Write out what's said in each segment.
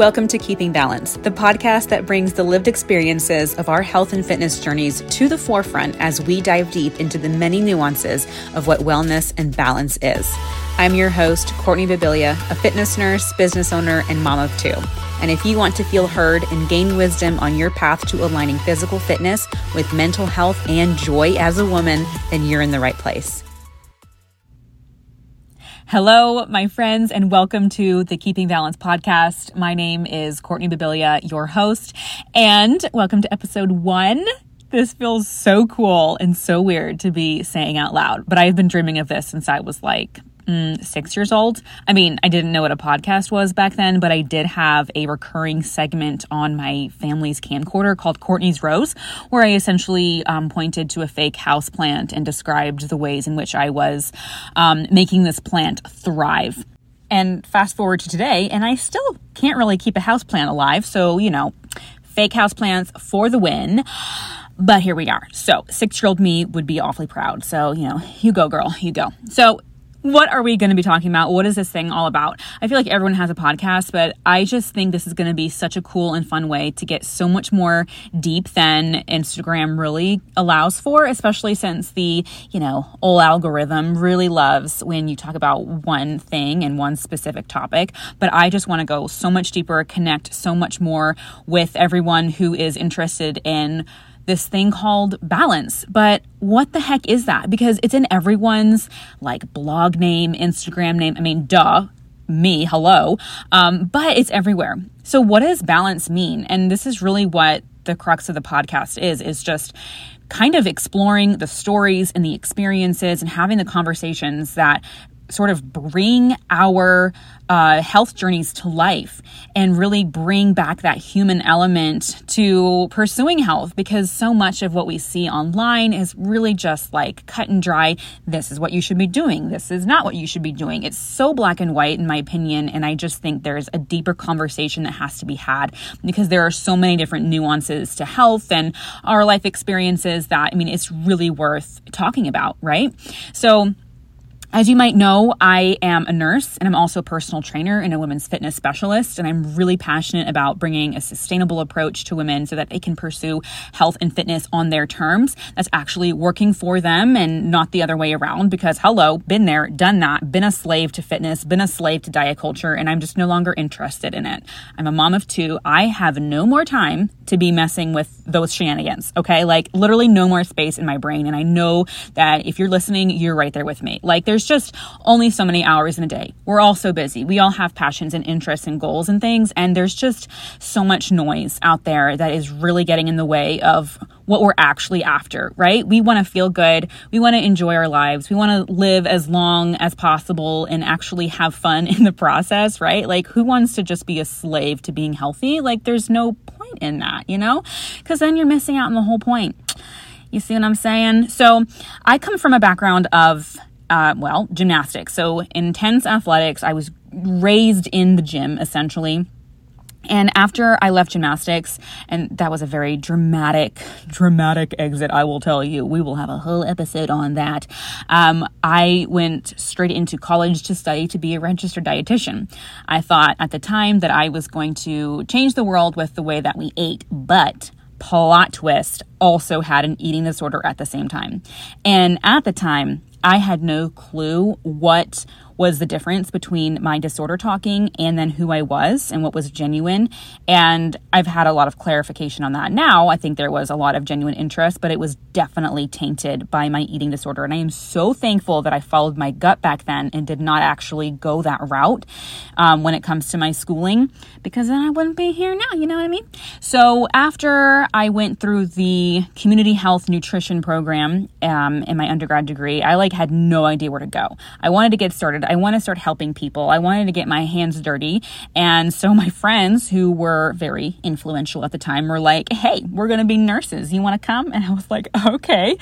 Welcome to Keeping Balance, the podcast that brings the lived experiences of our health and fitness journeys to the forefront as we dive deep into the many nuances of what wellness and balance is. I'm your host, Courtney Babilia, a fitness nurse, business owner, and mom of two. And if you want to feel heard and gain wisdom on your path to aligning physical fitness with mental health and joy as a woman, then you're in the right place. Hello, my friends, and welcome to the Keeping Balance podcast. My name is Courtney Babilia, your host, and welcome to episode 1. This feels so cool and so weird to be saying out loud, but I've been dreaming of this since I was like 6 years old. I mean, I didn't know what a podcast was back then, but I did have a recurring segment on my family's camcorder called Courtney's Rose, where I essentially pointed to a fake house plant and described the ways in which I was making this plant thrive. And fast forward to today, and I still can't really keep a house plant alive. So, you know, fake house plants for the win. But here we are. So 6-year-old me would be awfully proud. So, you know, you go, girl, you go. So what are we going to be talking about? What is this thing all about? I feel like everyone has a podcast, but I just think this is going to be such a cool and fun way to get so much more deep than Instagram really allows for, especially since the, you know, old algorithm really loves when you talk about one thing and one specific topic. But I just want to go so much deeper, connect so much more with everyone who is interested in this thing called balance. But what the heck is that? Because it's in everyone's like blog name, Instagram name. I mean, duh, me, hello. But it's everywhere. So what does balance mean? And this is really what the crux of the podcast is just kind of exploring the stories and the experiences and having the conversations that sort of bring our health journeys to life and really bring back that human element to pursuing health, because so much of what we see online is really just like cut and dry. This is what you should be doing. This is not what you should be doing. It's so black and white in my opinion. And I just think there's a deeper conversation that has to be had, because there are so many different nuances to health and our life experiences that, I mean, it's really worth talking about, right? So as you might know, I am a nurse, and I'm also a personal trainer and a women's fitness specialist, and I'm really passionate about bringing a sustainable approach to women so that they can pursue health and fitness on their terms. That's actually working for them and not the other way around, because hello, been there, done that, been a slave to fitness, been a slave to diet culture, and I'm just no longer interested in it. I'm a mom of 2. I have no more time to be messing with those shenanigans, okay? Like literally no more space in my brain, and I know that if you're listening, you're right there with me. Like there's just only so many hours in a day. We're all so busy. We all have passions and interests and goals and things. And there's just so much noise out there that is really getting in the way of what we're actually after, right? We want to feel good. We want to enjoy our lives. We want to live as long as possible and actually have fun in the process, right? Like who wants to just be a slave to being healthy? Like there's no point in that, you know, because then you're missing out on the whole point. You see what I'm saying? So I come from a background of gymnastics. So intense athletics. I was raised in the gym essentially. And after I left gymnastics, and that was a very dramatic exit, I will tell you. We will have a whole episode on that. I went straight into college to study to be a registered dietitian. I thought at the time that I was going to change the world with the way that we ate, but plot twist, also had an eating disorder at the same time. And at the time, I had no clue what was the difference between my disorder talking and then who I was and what was genuine. And I've had a lot of clarification on that now. I think there was a lot of genuine interest, but it was definitely tainted by my eating disorder. And I am so thankful that I followed my gut back then and did not actually go that route when it comes to my schooling, because then I wouldn't be here now. You know what I mean? So after I went through the community health nutrition program in my undergrad degree, I had no idea where to go. I wanted to get started. I want to start helping people. I wanted to get my hands dirty. And so my friends who were very influential at the time were like, hey, we're going to be nurses. You want to come? And I was like, okay,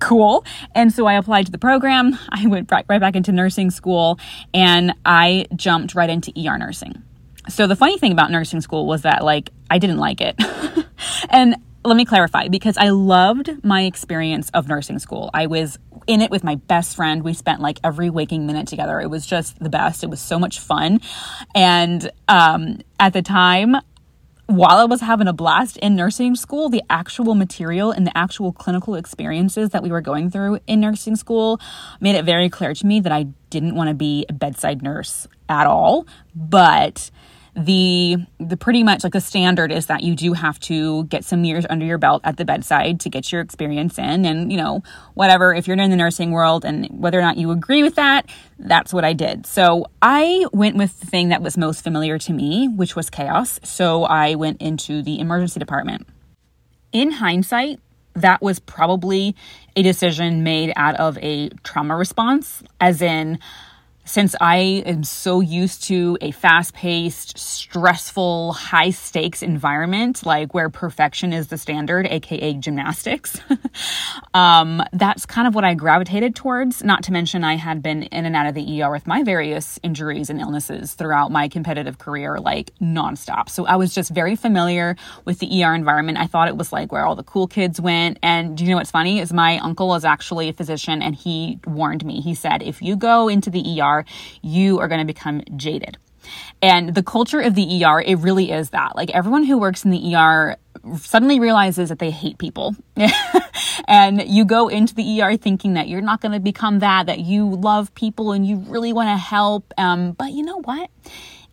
cool. And so I applied to the program. I went right back into nursing school, and I jumped right into ER nursing. So the funny thing about nursing school was that I didn't like it. And let me clarify, because I loved my experience of nursing school. I was in it with my best friend. We spent like every waking minute together. It was just the best. It was so much fun. And at the time, while I was having a blast in nursing school, the actual material and the actual clinical experiences that we were going through in nursing school made it very clear to me that I didn't want to be a bedside nurse at all. But the pretty much like the standard is that you do have to get some years under your belt at the bedside to get your experience in. And, you know, whatever, if you're in the nursing world and whether or not you agree with that, that's what I did. So I went with the thing that was most familiar to me, which was chaos. So I went into the emergency department. In hindsight, that was probably a decision made out of a trauma response, as in, since I am so used to a fast-paced, stressful, high-stakes environment, like where perfection is the standard, aka gymnastics, that's kind of what I gravitated towards. Not to mention I had been in and out of the ER with my various injuries and illnesses throughout my competitive career, like nonstop. So I was just very familiar with the ER environment. I thought it was like where all the cool kids went. And do you know what's funny is my uncle is actually a physician, and he warned me. He said, if you go into the ER, you are going to become jaded. And the culture of the ER, it really is that. Like everyone who works in the ER suddenly realizes that they hate people. And you go into the ER thinking that you're not going to become that, that you love people and you really want to help. But you know what?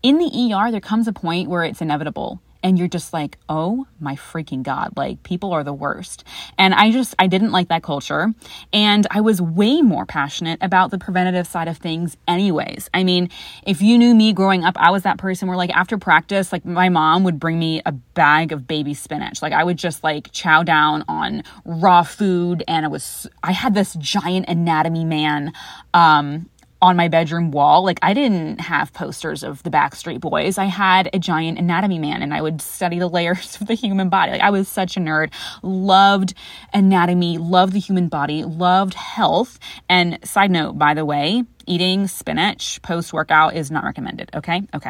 In the ER, there comes a point where it's inevitable. And you're just like, oh my freaking God, like people are the worst. And I didn't like that culture. And I was way more passionate about the preventative side of things anyways. I mean, if you knew me growing up, I was that person where like after practice, like my mom would bring me a bag of baby spinach. Like I would just like chow down on raw food. And I had this giant anatomy man, on my bedroom wall. Like I didn't have posters of the Backstreet Boys. I had a giant anatomy man and I would study the layers of the human body. Like I was such a nerd, loved anatomy, loved the human body, loved health. And side note, by the way, eating spinach post-workout is not recommended. Okay. Okay.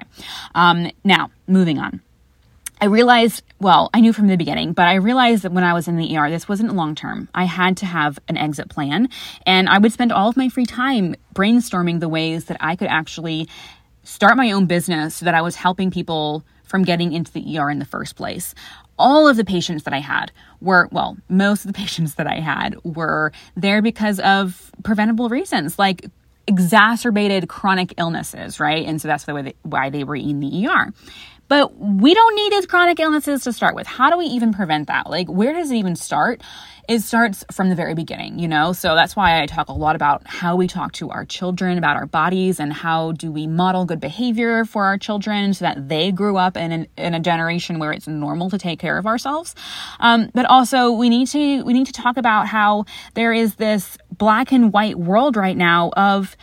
Now moving on. I knew from the beginning, but I realized that when I was in the ER, this wasn't long-term. I had to have an exit plan, and I would spend all of my free time brainstorming the ways that I could actually start my own business so that I was helping people from getting into the ER in the first place. All of the patients that I had most of the patients that I had were there because of preventable reasons, like exacerbated chronic illnesses, right? And so that's the way why they were in the ER. But we don't need his chronic illnesses to start with. How do we even prevent that? Like, where does it even start? It starts from the very beginning, you know? So that's why I talk a lot about how we talk to our children about our bodies and how do we model good behavior for our children so that they grew up in a generation where it's normal to take care of ourselves. But also we need to talk about how there is this black and white world right now of,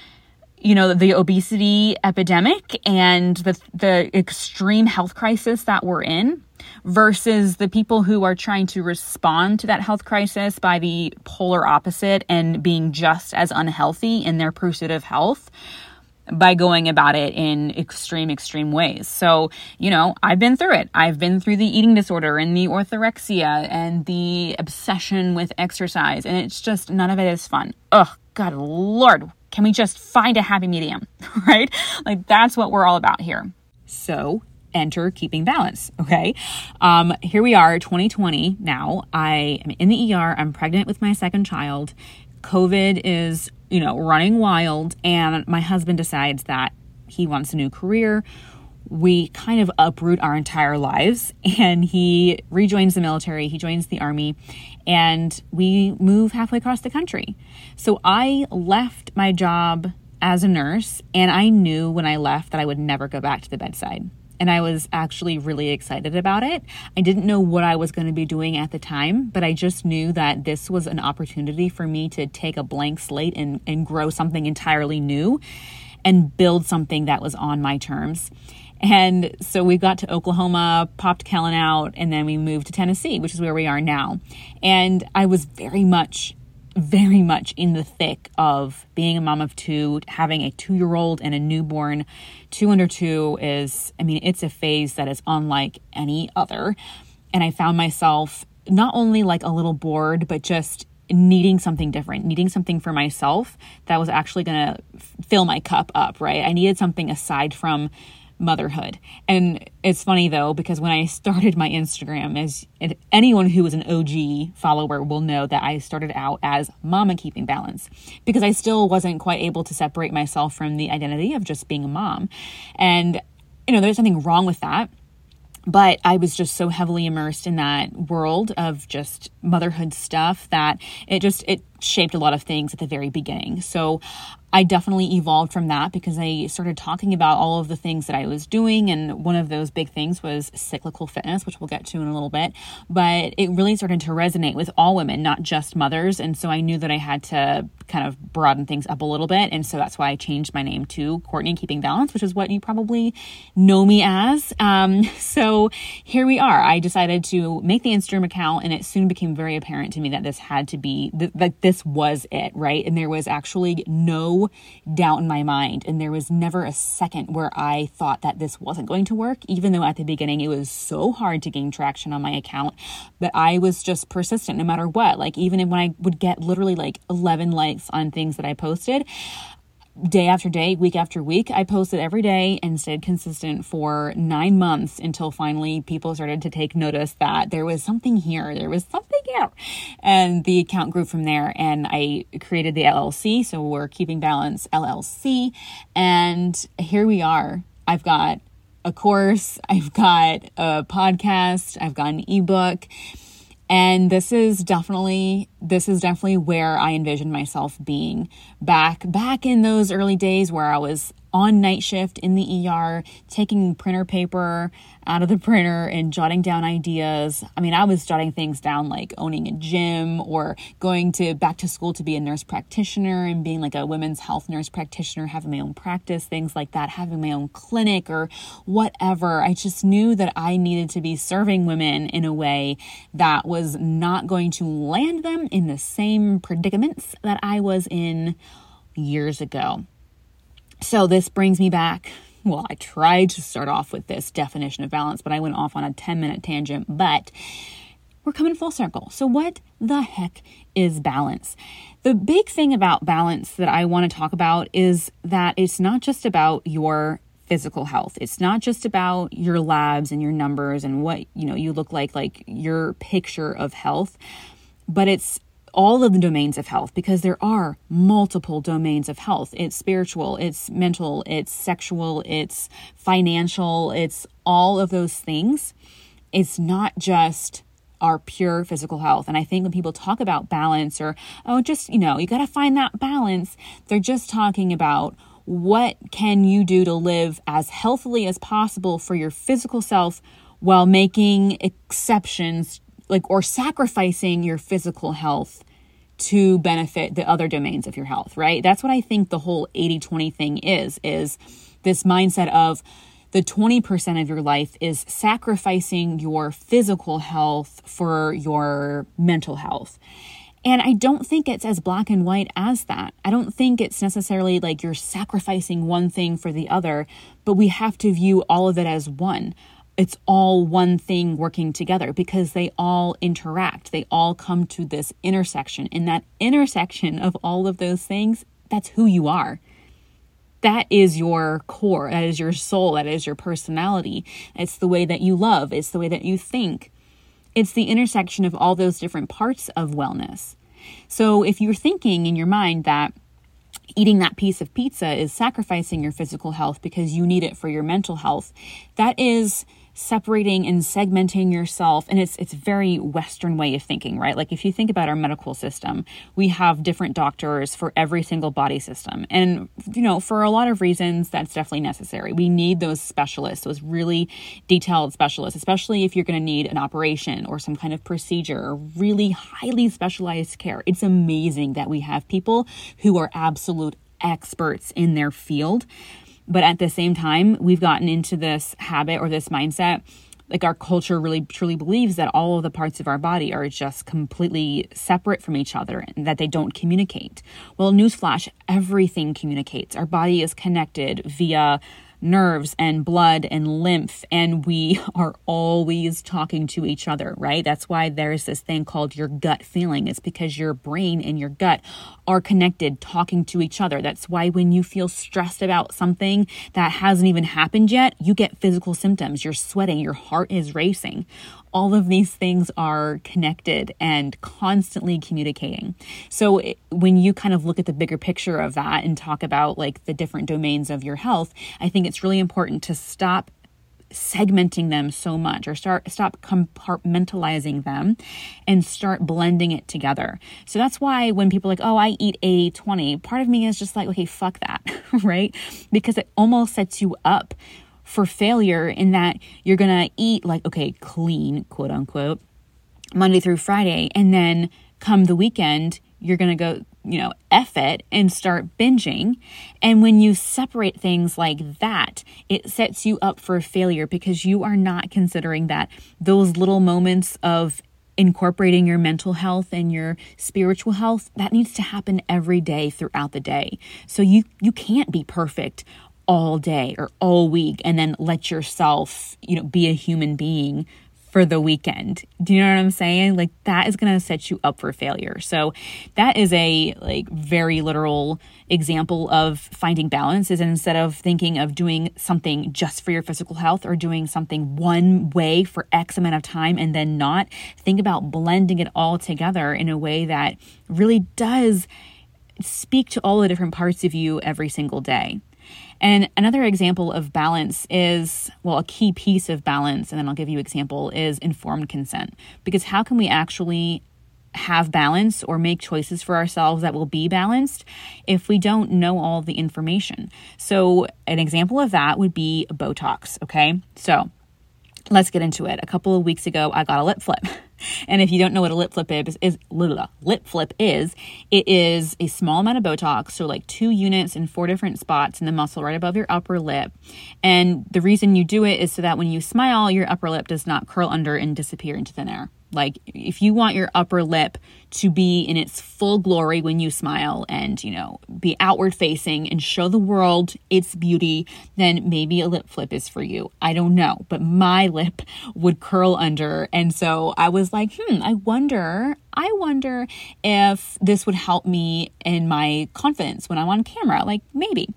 you know, the obesity epidemic and the extreme health crisis that we're in versus the people who are trying to respond to that health crisis by the polar opposite and being just as unhealthy in their pursuit of health by going about it in extreme ways. So, you know, I've been through it. I've been through the eating disorder and the orthorexia and the obsession with exercise. And it's just, none of it is fun. Oh, God, Lord, can we just find a happy medium, right? Like that's what we're all about here. So enter Keeping Balance, okay? Here we are, 2020 now. I am in the ER. I'm pregnant with my second child. COVID is, you know, running wild. And my husband decides that he wants a new career. We kind of uproot our entire lives and he rejoins the military. He joins the army and we move halfway across the country. So I left my job as a nurse and I knew when I left that I would never go back to the bedside. And I was actually really excited about it. I didn't know what I was going to be doing at the time, but I just knew that this was an opportunity for me to take a blank slate and grow something entirely new and build something that was on my terms. And so we got to Oklahoma, popped Kellen out, and then we moved to Tennessee, which is where we are now. And I was very much in the thick of being a mom of two, having a 2-year-old and a newborn. 2 under 2 is, I mean, it's a phase that is unlike any other. And I found myself not only like a little bored, but just needing something different, needing something for myself that was actually going to fill my cup up, right? I needed something aside from motherhood. And it's funny though, because when I started my Instagram, as anyone who was an OG follower will know, that I started out as Mama Keeping Balance, because I still wasn't quite able to separate myself from the identity of just being a mom. And, you know, there's nothing wrong with that. But I was just so heavily immersed in that world of just motherhood stuff that it shaped a lot of things at the very beginning. So I definitely evolved from that, because I started talking about all of the things that I was doing. And one of those big things was cyclical fitness, which we'll get to in a little bit. But it really started to resonate with all women, not just mothers. And so I knew that I had to kind of broaden things up a little bit. And so that's why I changed my name to Courtney Keeping Balance, which is what you probably know me as. So here we are. I decided to make the Instagram account, and it soon became very apparent to me that this had to be, that this was it, right? And there was actually no doubt in my mind, and there was never a second where I thought that this wasn't going to work, even though at the beginning it was so hard to gain traction on my account. But I was just persistent no matter what. Like, even when I would get literally like 11 likes on things that I posted, day after day, week after week, I posted every day and stayed consistent for 9 months, until finally people started to take notice that there was something here, there was something here. And the account grew from there, and I created the LLC. So we're Keeping Balance LLC. And here we are. I've got a course, I've got a podcast, I've got an ebook. And this is definitely where I envisioned myself being back in those early days where I was on night shift in the ER, taking printer paper out of the printer and jotting down ideas. I mean, I was jotting things down like owning a gym, or going to back to school to be a nurse practitioner and being like a women's health nurse practitioner, having my own practice, things like that, having my own clinic or whatever. I just knew that I needed to be serving women in a way that was not going to land them in the same predicaments that I was in years ago. So this brings me back. Well, I tried to start off with this definition of balance, but I went off on a 10-minute tangent, but we're coming full circle. So what the heck is balance? The big thing about balance that I want to talk about is that it's not just about your physical health. It's not just about your labs and your numbers and what, you know, you look like your picture of health, but it's all of the domains of health, because there are multiple domains of health. It's spiritual, it's mental, it's sexual, it's financial, it's all of those things. It's not just our pure physical health. And I think when people talk about balance, or, oh, just, you know, you got to find that balance, they're just talking about what can you do to live as healthily as possible for your physical self while making exceptions, like, or sacrificing your physical health to benefit the other domains of your health, right? That's what I think the whole 80-20 thing is this mindset of the 20% of your life is sacrificing your physical health for your mental health. And I don't think it's as black and white as that. I don't think it's necessarily like you're sacrificing one thing for the other, but we have to view all of it as one. It's all one thing working together, because they all interact. They all come to this intersection. And that intersection of all of those things, that's who you are. That is your core. That is your soul. That is your personality. It's the way that you love. It's the way that you think. It's the intersection of all those different parts of wellness. So if you're thinking in your mind that eating that piece of pizza is sacrificing your physical health because you need it for your mental health, that is separating and segmenting yourself. And it's very Western way of thinking, right? Like, if you think about our medical system, we have different doctors for every single body system. And, you know, for a lot of reasons, that's definitely necessary. We need those specialists, those really detailed specialists, especially if you're going to need an operation or some kind of procedure or really highly specialized care. It's amazing that we have people who are absolute experts in their field. But at the same time, we've gotten into this habit or this mindset, like our culture really truly believes that all of the parts of our body are just completely separate from each other and that they don't communicate. Well, newsflash, everything communicates. Our body is connected via nerves and blood and lymph, and we are always talking to each other, right? That's why there's this thing called your gut feeling. It's because your brain and your gut are connected, talking to each other. That's why when you feel stressed about something that hasn't even happened yet, you get physical symptoms. You're sweating, your heart is racing. All of these things are connected and constantly communicating. So when you kind of look at the bigger picture of that and talk about like the different domains of your health, I think it's really important to stop segmenting them so much, or stop compartmentalizing them and start blending it together. So that's why when people are like, oh, I eat 80/20, part of me is just like, okay, fuck that, right? Because it almost sets you up for failure in that you're going to eat like, okay, clean, quote unquote, Monday through Friday. And then come the weekend, you're going to go, you know, F it and start binging. And when you separate things like that, it sets you up for failure because you are not considering that those little moments of incorporating your mental health and your spiritual health, that needs to happen every day throughout the day. So you can't be perfect all day or all week and then let yourself, you know, be a human being for the weekend. Do you know what I'm saying? Like, that is going to set you up for failure. So that is a like very literal example of finding balance, is instead of thinking of doing something just for your physical health or doing something one way for X amount of time and then not, think about blending it all together in a way that really does speak to all the different parts of you every single day. And another example of balance is, well, a key piece of balance, and then I'll give you an example, is informed consent. Because how can we actually have balance or make choices for ourselves that will be balanced if we don't know all the information? So an example of that would be Botox, okay? So let's get into it. A couple of weeks ago, I got a lip flip. And if you don't know what a lip flip is it is a small amount of Botox, so like 2 units in 4 different spots in the muscle right above your upper lip. And the reason you do it is so that when you smile, your upper lip does not curl under and disappear into thin air. Like, if you want your upper lip to be in its full glory when you smile and, you know, be outward facing and show the world its beauty, then maybe a lip flip is for you. I don't know, but my lip would curl under. And so I was like, I wonder if this would help me in my confidence when I'm on camera, like maybe.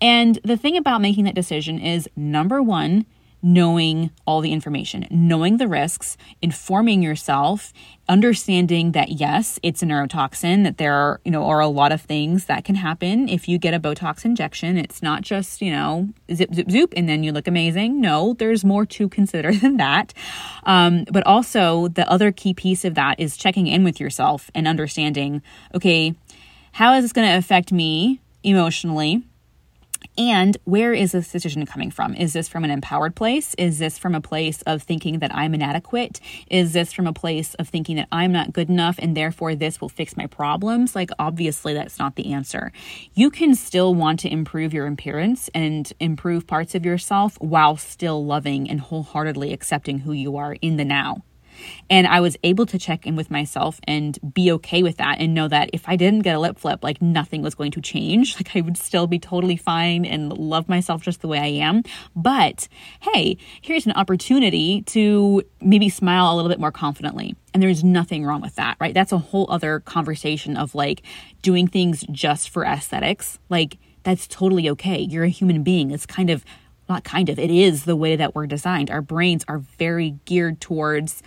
And the thing about making that decision is, number one, knowing all the information, knowing the risks, informing yourself, understanding that yes, it's a neurotoxin, that there are, you know, are a lot of things that can happen if you get a Botox injection. It's not just, you know, zip, zip, zoop, and then you look amazing. No, there's more to consider than that. But also the other key piece of that is checking in with yourself and understanding, okay, how is this going to affect me emotionally? And where is this decision coming from? Is this from an empowered place? Is this from a place of thinking that I'm inadequate? Is this from a place of thinking that I'm not good enough and therefore this will fix my problems? Like, obviously, that's not the answer. You can still want to improve your appearance and improve parts of yourself while still loving and wholeheartedly accepting who you are in the now. And I was able to check in with myself and be okay with that and know that if I didn't get a lip flip, like nothing was going to change. Like, I would still be totally fine and love myself just the way I am. But hey, here's an opportunity to maybe smile a little bit more confidently. And there's nothing wrong with that, right? That's a whole other conversation of like doing things just for aesthetics. Like, that's totally okay. You're a human being. It's kind of it is the way that we're designed. Our brains are very geared towards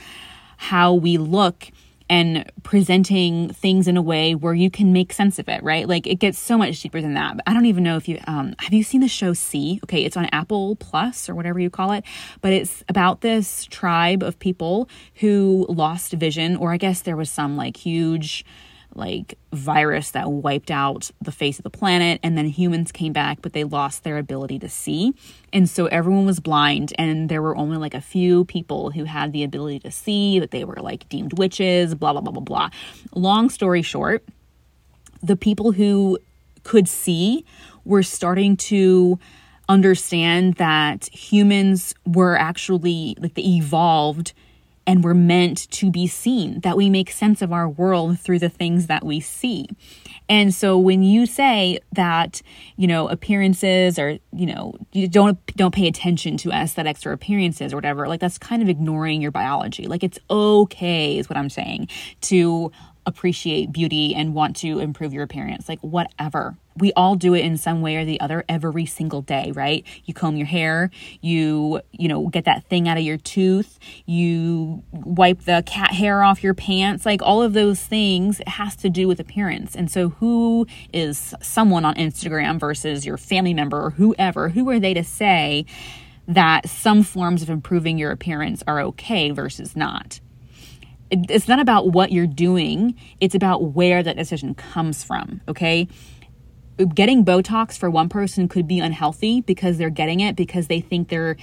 how we look and presenting things in a way where you can make sense of it, right? Like, it gets so much deeper than that. But I don't even know if you, have you seen the show See? Okay, it's on Apple Plus or whatever you call it, but it's about this tribe of people who lost vision, or I guess there was some like huge virus that wiped out the face of the planet, and then humans came back, but they lost their ability to see. And so everyone was blind, and there were only like a few people who had the ability to see, that they were like deemed witches, blah, blah, blah, blah, blah. Long story short, the people who could see were starting to understand that humans were actually, like, they evolved and we're meant to be seen, that we make sense of our world through the things that we see. And so when you say that, you know, appearances or, you know, you don't pay attention to aesthetics or appearances or whatever, like that's kind of ignoring your biology. Like it's okay, is what I'm saying, to appreciate beauty and want to improve your appearance, like whatever. We all do it in some way or the other every single day, right? You comb your hair, you know, get that thing out of your tooth, you wipe the cat hair off your pants, like all of those things has to do with appearance. And so who is someone on Instagram versus your family member or whoever, who are they to say that some forms of improving your appearance are okay versus not? It's not about what you're doing. It's about where that decision comes from, okay? Getting Botox for one person could be unhealthy because they're getting it because they think they're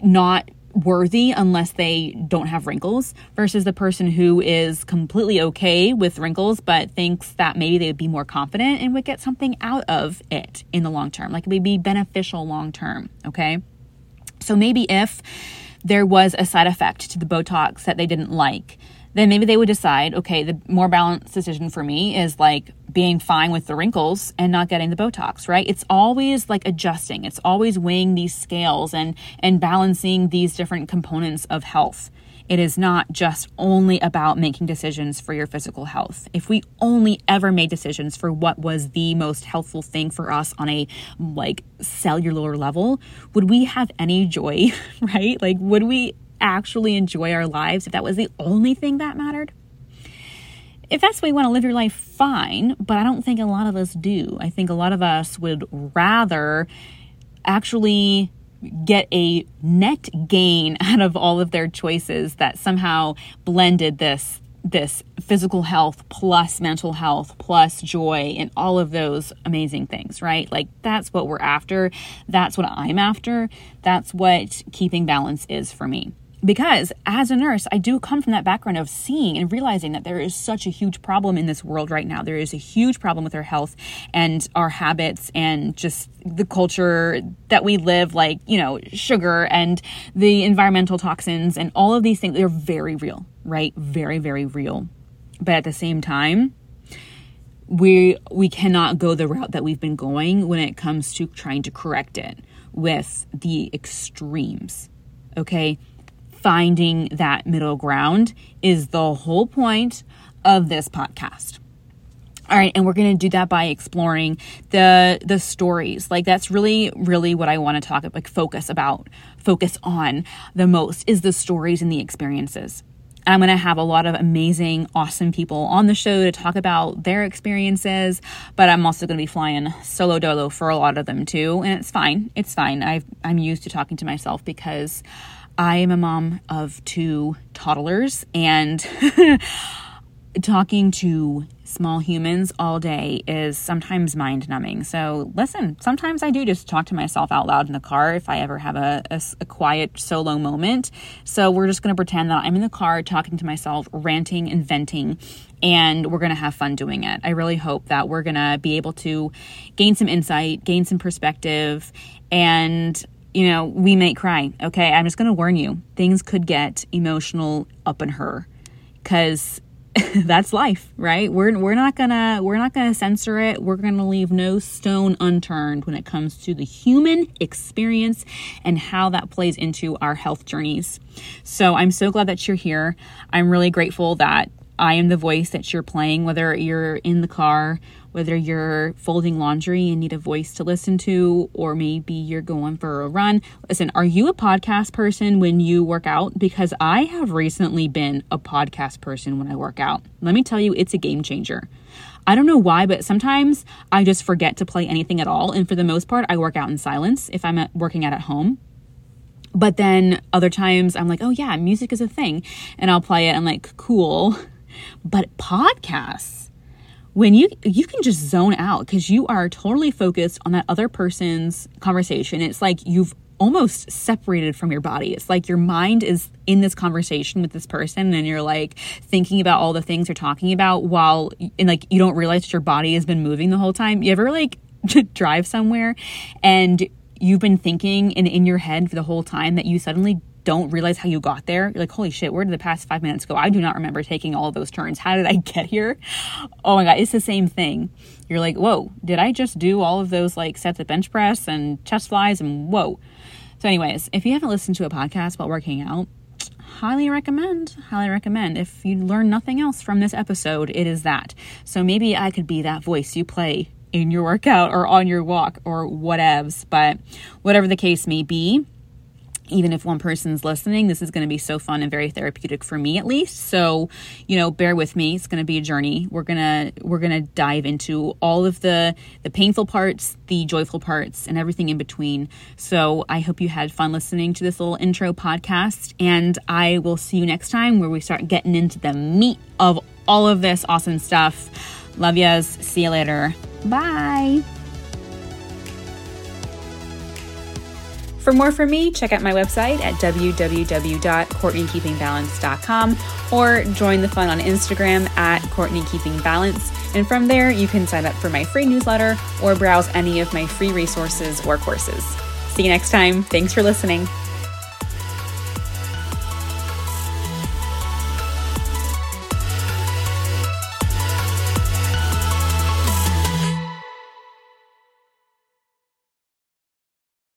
not worthy unless they don't have wrinkles, versus the person who is completely okay with wrinkles but thinks that maybe they would be more confident and would get something out of it in the long term. Like it would be beneficial long term, okay? So maybe if there was a side effect to the Botox that they didn't like, then maybe they would decide, okay, the more balanced decision for me is like being fine with the wrinkles and not getting the Botox, right? It's always like adjusting. It's always weighing these scales and balancing these different components of health. It is not just only about making decisions for your physical health. If we only ever made decisions for what was the most helpful thing for us on a like cellular level, would we have any joy, right? Like would we actually enjoy our lives if that was the only thing that mattered? If that's the way you want to live your life, fine, but I don't think a lot of us do. I think a lot of us would rather actually get a net gain out of all of their choices that somehow blended this physical health plus mental health plus joy and all of those amazing things, right? Like that's what we're after. That's what I'm after. That's what keeping balance is for me. Because as a nurse, I do come from that background of seeing and realizing that there is such a huge problem in this world right now. There is a huge problem with our health and our habits and just the culture that we live, like, you know, sugar and the environmental toxins and all of these things. They're very real, right? Very, very real. But at the same time, we cannot go the route that we've been going when it comes to trying to correct it with the extremes, okay? Finding that middle ground is the whole point of this podcast. All right, and we're going to do that by exploring the stories. Like that's really, really what I want to talk about, focus on the most is the stories and the experiences. And I'm going to have a lot of amazing, awesome people on the show to talk about their experiences, but I'm also going to be flying solo dolo for a lot of them too. And it's fine. It's fine. I'm used to talking to myself because I am a mom of 2 toddlers, and talking to small humans all day is sometimes mind-numbing. So listen, sometimes I do just talk to myself out loud in the car if I ever have a quiet solo moment. So we're just going to pretend that I'm in the car talking to myself, ranting and venting, and we're going to have fun doing it. I really hope that we're going to be able to gain some insight, gain some perspective, and you know, we may cry. Okay, I'm just going to warn you, things could get emotional up in her because that's life, right? We're not gonna censor it. We're going to leave no stone unturned when it comes to the human experience and how that plays into our health journeys. So I'm so glad that you're here. I'm really grateful that I am the voice that you're playing, whether you're in the car, whether you're folding laundry and need a voice to listen to, or maybe you're going for a run. Listen, are you a podcast person when you work out? Because I have recently been a podcast person when I work out. Let me tell you, it's a game changer. I don't know why, but sometimes I just forget to play anything at all. And for the most part, I work out in silence if I'm working out at home. But then other times I'm like, oh yeah, music is a thing. And I'll play it. I'm like, cool. But podcasts, when you can just zone out because you are totally focused on that other person's conversation. It's like you've almost separated from your body. It's like your mind is in this conversation with this person and you're like thinking about all the things you're talking about while, and like you don't realize that your body has been moving the whole time. You ever like drive somewhere and you've been thinking and in your head for the whole time that you suddenly don't realize how you got there. You're like, holy shit, where did the past 5 minutes go? I do not remember taking all of those turns. How did I get here? Oh my God, it's the same thing. You're like, whoa, did I just do all of those like sets of bench press and chest flies and whoa. So anyways, if you haven't listened to a podcast while working out, highly recommend. If you learn nothing else from this episode, it is that. So maybe I could be that voice you play in your workout or on your walk or whatevs, but whatever the case may be, even if one person's listening, this is going to be so fun and very therapeutic for me at least. So, you know, bear with me. It's going to be a journey. We're going to dive into all of the painful parts, the joyful parts, and everything in between. So I hope you had fun listening to this little intro podcast, and I will see you next time where we start getting into the meat of all of this awesome stuff. Love yas. See you later. Bye. For more from me, check out my website at www.courtneykeepingbalance.com or join the fun on Instagram at courtneykeepingbalance. And from there, you can sign up for my free newsletter or browse any of my free resources or courses. See you next time. Thanks for listening.